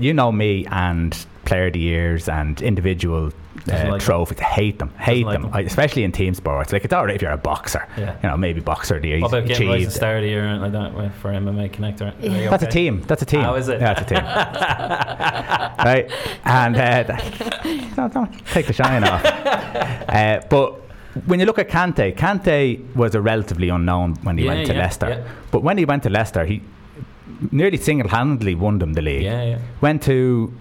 you know me and player of the years and individual uh, like trophies, them. hate them, hate them. Like them, especially in team sports. Like, it's alright if you're a boxer, yeah. you know, maybe boxer of the year. What about getting Rising Star of the year like that for M M A Connect? Or, yeah. That's okay. a team. That's a team. How is it? Yeah, that's a team. Right, and uh, that, don't, don't take the shine off. Uh, but. When you look at Kante, Kante was a relatively unknown when he yeah, went to yeah, Leicester. Yeah. But when he went to Leicester, he nearly single-handedly won them the league. Yeah, yeah. Went to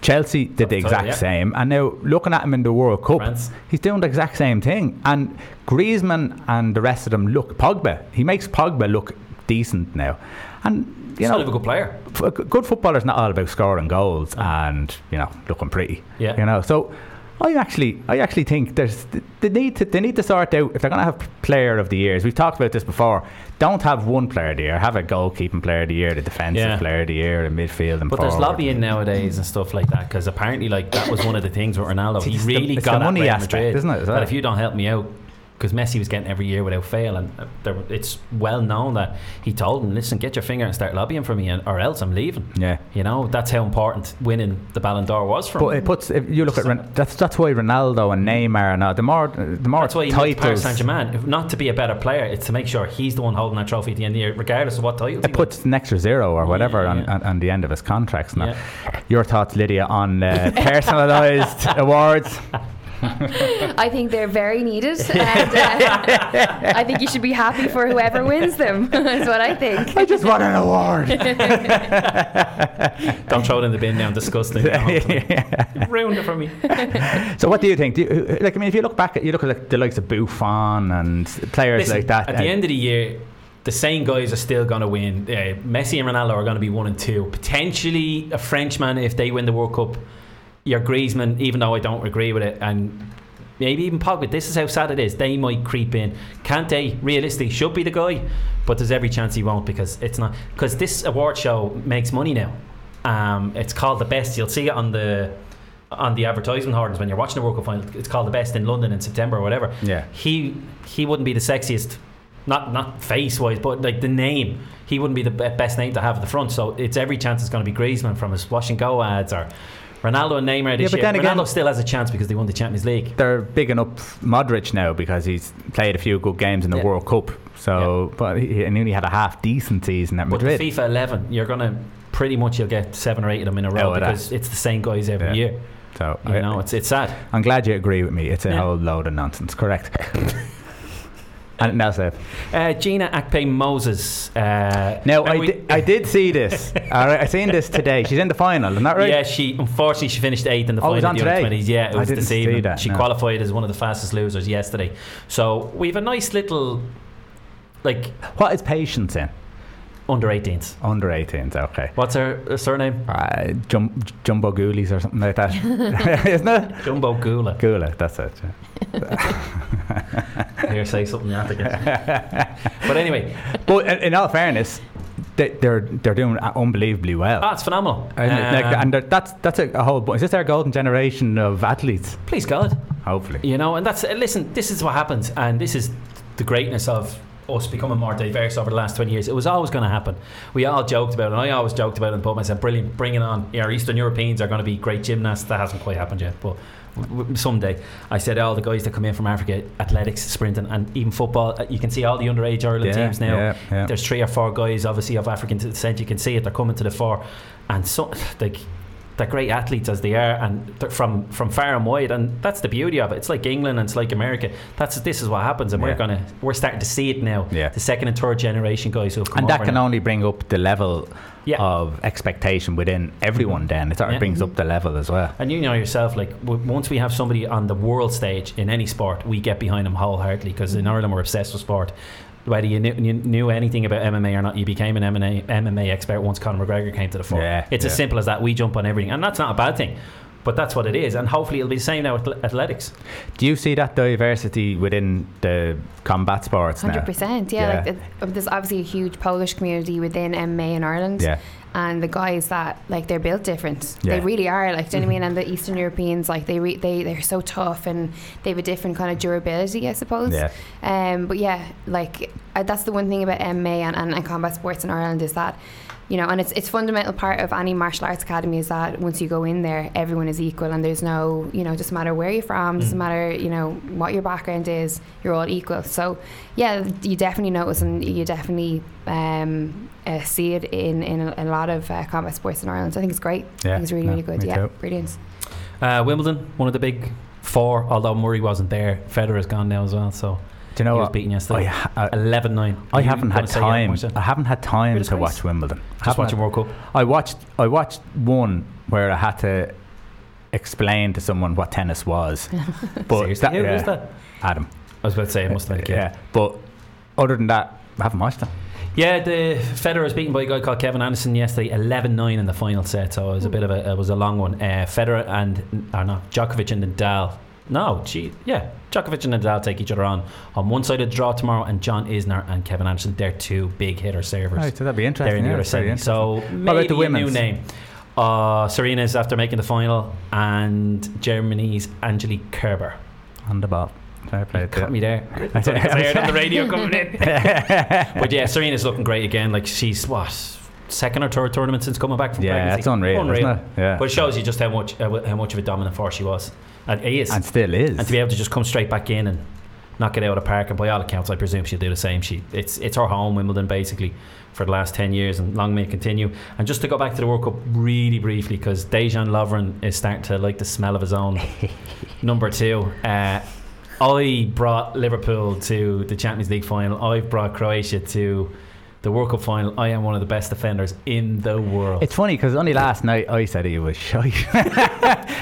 Chelsea, did the exact yeah. same. And now, looking at him in the World Cup, France. He's doing the exact same thing. And Griezmann and the rest of them look... Pogba, he makes Pogba look decent now. And, you know... He's a good player. A good footballer is not all about scoring goals oh. and, you know, looking pretty. Yeah. You know, so... I actually, I actually think there's they need to they need to sort out if they're going to have player of the years. We've talked about this before. Don't have one player of the year. Have a goalkeeping player of the year, the defensive yeah. player of the year, the midfield, and but forward. There's lobbying nowadays and stuff like that, because apparently, like, that was one of the things with Ronaldo. He really the, got the money at Real aspect, Madrid, isn't it? Is that if you don't help me out, because Messi was getting every year without fail, and there, it's well known that he told him, "Listen, get your finger and start lobbying for me, and, or else I'm leaving." Yeah, you know, that's how important winning the Ballon d'Or was for but him. But it puts, if you look so at that's that's why Ronaldo and Neymar and all, the more the more that's why he titles. Paris Saint-Germain, not to be a better player, it's to make sure he's the one holding that trophy at the end of the year, regardless of what title. It puts wins. An extra zero or whatever yeah, on, yeah. on on the end of his contracts. Now, yeah. your thoughts, Lydia, on uh, personalised awards? I think they're very needed, and uh, I think you should be happy for whoever wins them. That's what I think. I just want an award. Don't throw it in the bin now. I'm disgusting. yeah. Ruined it for me. So, what do you think? Do you, like, I mean, if you look back at you look at like the likes of Buffon and players Listen, like that. At the end of the year, the same guys are still going to win. Uh, Messi and Ronaldo are going to be one and two. Potentially a Frenchman if they win the World Cup. Your Griezmann, even though I don't agree with it, and maybe even Pogba, this is how sad it is, they might creep in. Kante, realistically, should be the guy, but there's every chance he won't, because it's not, because this award show makes money now. Um, it's called The Best. You'll see it on the on the advertisement hardens when you're watching the World Cup final. It's called The Best in London in September or whatever. Yeah. He he wouldn't be the sexiest, not not face wise, but like the name. He wouldn't be the best name to have at the front. So it's every chance it's going to be Griezmann from his wash and go ads or. Ronaldo and Neymar this yeah, but year. Then again, Ronaldo still has a chance because they won the Champions League. They're bigging up Modric now because he's played a few good games in the yeah. World Cup. So, yeah. but he only had a half decent season at Madrid. But FIFA eleven, you're going to pretty much you'll get seven or eight of them in a row oh, because that. It's the same guys every yeah. year. So you I, know, it's it's sad. I'm glad you agree with me. It's a yeah. whole load of nonsense. Correct. And now, Seb. Uh, Gina Akpe Moses. Uh, now, I, di- I did see this. All right, I seen this today. She's in the final, isn't that right? Yeah, she unfortunately she finished eighth in the oh, final in the under twenties. Yeah, it was I didn't this evening. See that, she no. qualified as one of the fastest losers yesterday. So we have a nice little, like, what is Patience in? under eighteens. under eighteens, okay. What's her, her surname? Uh, Jum- Jumbo Ghoulies or something like that. Isn't it? Jumbo Ghula. Ghula, that's it. Yeah. Here, say something you have to get. But anyway. But in, in all fairness, they, they're they're doing unbelievably well. Oh, it's phenomenal. And, um, like, and that's that's a, a whole bunch. Is this our golden generation of athletes? Please God. Hopefully. You know, and that's, uh, listen, this is what happens. And this is the greatness of us becoming more diverse over the last twenty years. It was always going to happen. We all joked about it, and I always joked about it in the pub. I said, brilliant, bringing on our Eastern Europeans are going to be great gymnasts. That hasn't quite happened yet, but someday. I said, all oh, the guys that come in from Africa, athletics, sprinting, and even football, you can see all the underage Ireland yeah, teams now. Yeah, yeah. There's three or four guys obviously of African descent. You can see it, they're coming to the fore, and so like they're great athletes as they are, and they're from from far and wide, and that's the beauty of it. It's like England and it's like America. That's this is what happens, and yeah. we're gonna we're starting to see it now. Yeah. The second and third generation guys who have come and that over can now. Only bring up the level yeah. of expectation within everyone. Then it sort of yeah. brings up the level as well. And you know yourself, like w- once we have somebody on the world stage in any sport, we get behind them wholeheartedly because in Ireland we're obsessed with sport. Whether you knew, you knew anything about M M A or not, you became an M M A expert once Conor McGregor came to the fore. Yeah, it's yeah. as simple as that. We jump on everything, and that's not a bad thing, but that's what it is. And hopefully it'll be the same now with athletics. Do you see that diversity within the combat sports now? one hundred percent, yeah. yeah. Like, there's obviously a huge Polish community within M M A in Ireland. Yeah. And the guys that, like, they're built different. Yeah. They really are, like, do you know what I mean? And the Eastern Europeans, like, they re- they they're so tough, and they have a different kind of durability, I suppose. Yeah. Um. But yeah, like, uh, that's the one thing about M M A and, and, and combat sports in Ireland is that, you know, and it's it's fundamental part of any martial arts academy is that once you go in there, everyone is equal, and there's no, you know, doesn't matter where you're from, doesn't mm. matter, you know, what your background is, you're all equal. So yeah, you definitely notice, and you definitely um. Uh, see it in, in a, a lot of uh, combat sports in Ireland. So I think it's great. Yeah, I think it's really, no, really good. Yeah, too. Brilliant. Uh, Wimbledon, one of the big four, although Murray wasn't there. Federer's gone now as well. So do you know he what? Was beaten yesterday. eleven nine. I, I, I haven't had time. I haven't had time to watch Wimbledon. Just watching World Cup. I watched. I watched one where I had to explain to someone what tennis was. But seriously, that, who yeah, was that? Adam. I was about to say it must have been a kid. Yeah, but other than that, I haven't watched it. Yeah, the Federer was beaten by a guy called Kevin Anderson yesterday, eleven nine in the final set. So it was a bit of a it was a long one. Uh, Federer and or not Djokovic and Nadal. No, gee, yeah, Djokovic and Nadal take each other on on one side of the draw tomorrow, and John Isner and Kevin Anderson, they're two big hitter servers. Right, so that'd be interesting. They're in the yeah, other side. So maybe the a new name. Uh, Serena's after making the final, and Germany's Angelique Kerber on the ball. Fair play. Cut me there. I heard on the radio coming in. But yeah, Serena's looking great again. Like, she's what, second or third tournament since coming back from yeah, pregnancy. That's unreal, unreal. Isn't it? Yeah. But it shows you just how much uh, how much of a dominant force she was, and he is, and still is, and to be able to just come straight back in and knock it out of the park. And by all accounts, I presume she'll do the same. She it's it's her home, Wimbledon, basically, for the last ten years, and long may it continue. And just to go back to the World Cup really briefly, because Dejan Lovren is starting to like the smell of his own number two. Uh, I brought Liverpool to the Champions League final. I've brought Croatia to the World Cup final. I am one of the best defenders in the world. It's funny because only last night I said he was shy.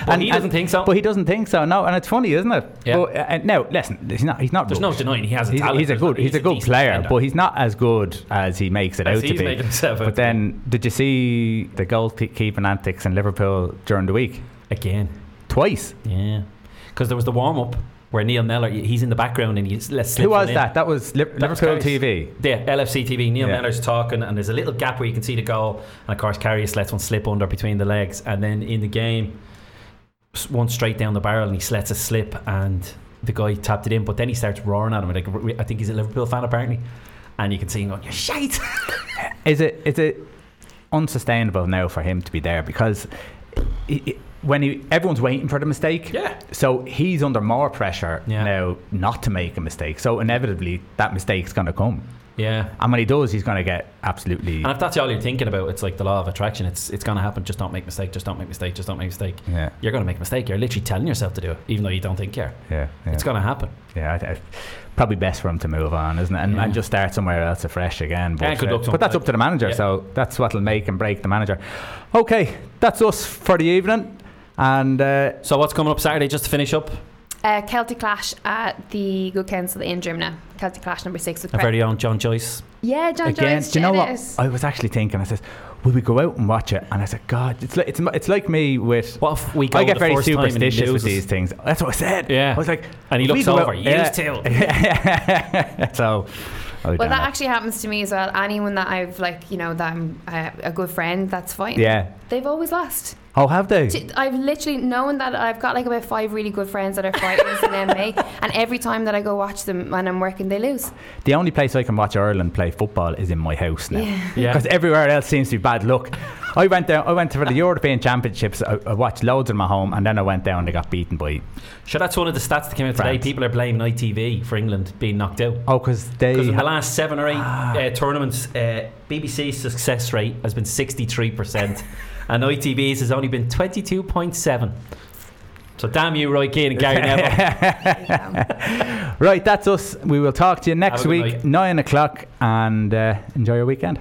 And he doesn't and, think so. But he doesn't think so. No, and it's funny, isn't it? Yeah. But, uh, now listen, he's not. He's not. There's no denying he has a he's, talent. He's a good. He's, he's a good player, defender. But he's not as good as he makes it as out he's to be. Himself but then, did you see the goalkeeping antics in Liverpool during the week? Again, twice. Yeah, because there was the warm up. Where Neil Mellor, he's in the background and he's let's slip. Who was that? That was Liverpool T V. Yeah, L F C T V. Neil yeah. Mellor's talking, and there's a little gap where you can see the goal. And of course, Karius lets one slip under between the legs, and then in the game, one straight down the barrel, and he lets a slip, and the guy tapped it in. But then he starts roaring at him. Like, I think he's a Liverpool fan apparently, and you can see him going, "You're shite." Is it? Is it unsustainable now for him to be there because? It, it, When he, everyone's waiting for the mistake, yeah. So he's under more pressure yeah. now not to make a mistake. So inevitably, that mistake's going to come. Yeah, and when he does, he's going to get absolutely. And if that's all you're thinking about, it's like the law of attraction. It's it's going to happen. Just don't make mistake. Just don't make mistake. Just don't make mistake. Yeah, you're going to make a mistake. You're literally telling yourself to do it, even though you don't think you're. Yeah, yeah. It's going to happen. Yeah, I, I, probably best for him to move on, isn't it? And, yeah. and just start somewhere else afresh again. But, yeah, good luck uh, but that's up to the manager. Yeah. So that's what'll make and break the manager. Okay, that's us for the evening. And uh, so what's coming up Saturday, just to finish up? Uh, Celtic Clash at the Good Council in Drimna. Celtic Clash number six with our very own John Joyce. Yeah, John Again, Joyce. Do you know what? I was actually thinking, I said, will we go out and watch it? And I said, God, it's like, it's, it's like me with. What if we go I get the very first superstitious time with these things. That's what I said. Yeah. I was like, and he looks over. You yeah. too. So. Oh, well, that actually happens to me as well. Anyone that I've like, you know, that I'm uh, a good friend, that's fine. Yeah, they've always lost. Oh, have they? I've literally known that I've got like about five really good friends that are fighters in M M A, and every time that I go watch them when I'm working, they lose. The only place I can watch Ireland play football is in my house now, because yeah. yeah. everywhere else seems to be bad luck. I went down. I went to for the European Championships. I, I watched loads in my home, and then I went down and I got beaten by. Sure, that's one of the stats that came out France. Today. People are blaming I T V for England being knocked out. Oh, because they. Because in the last seven or eight ah. uh, tournaments, uh, B B C's success rate has been sixty-three percent, and I T V's has only been twenty-two point seven. So damn you, Roy Keane and Gary Neville. Right, that's us. We will talk to you next week, night. nine o'clock, and uh, enjoy your weekend.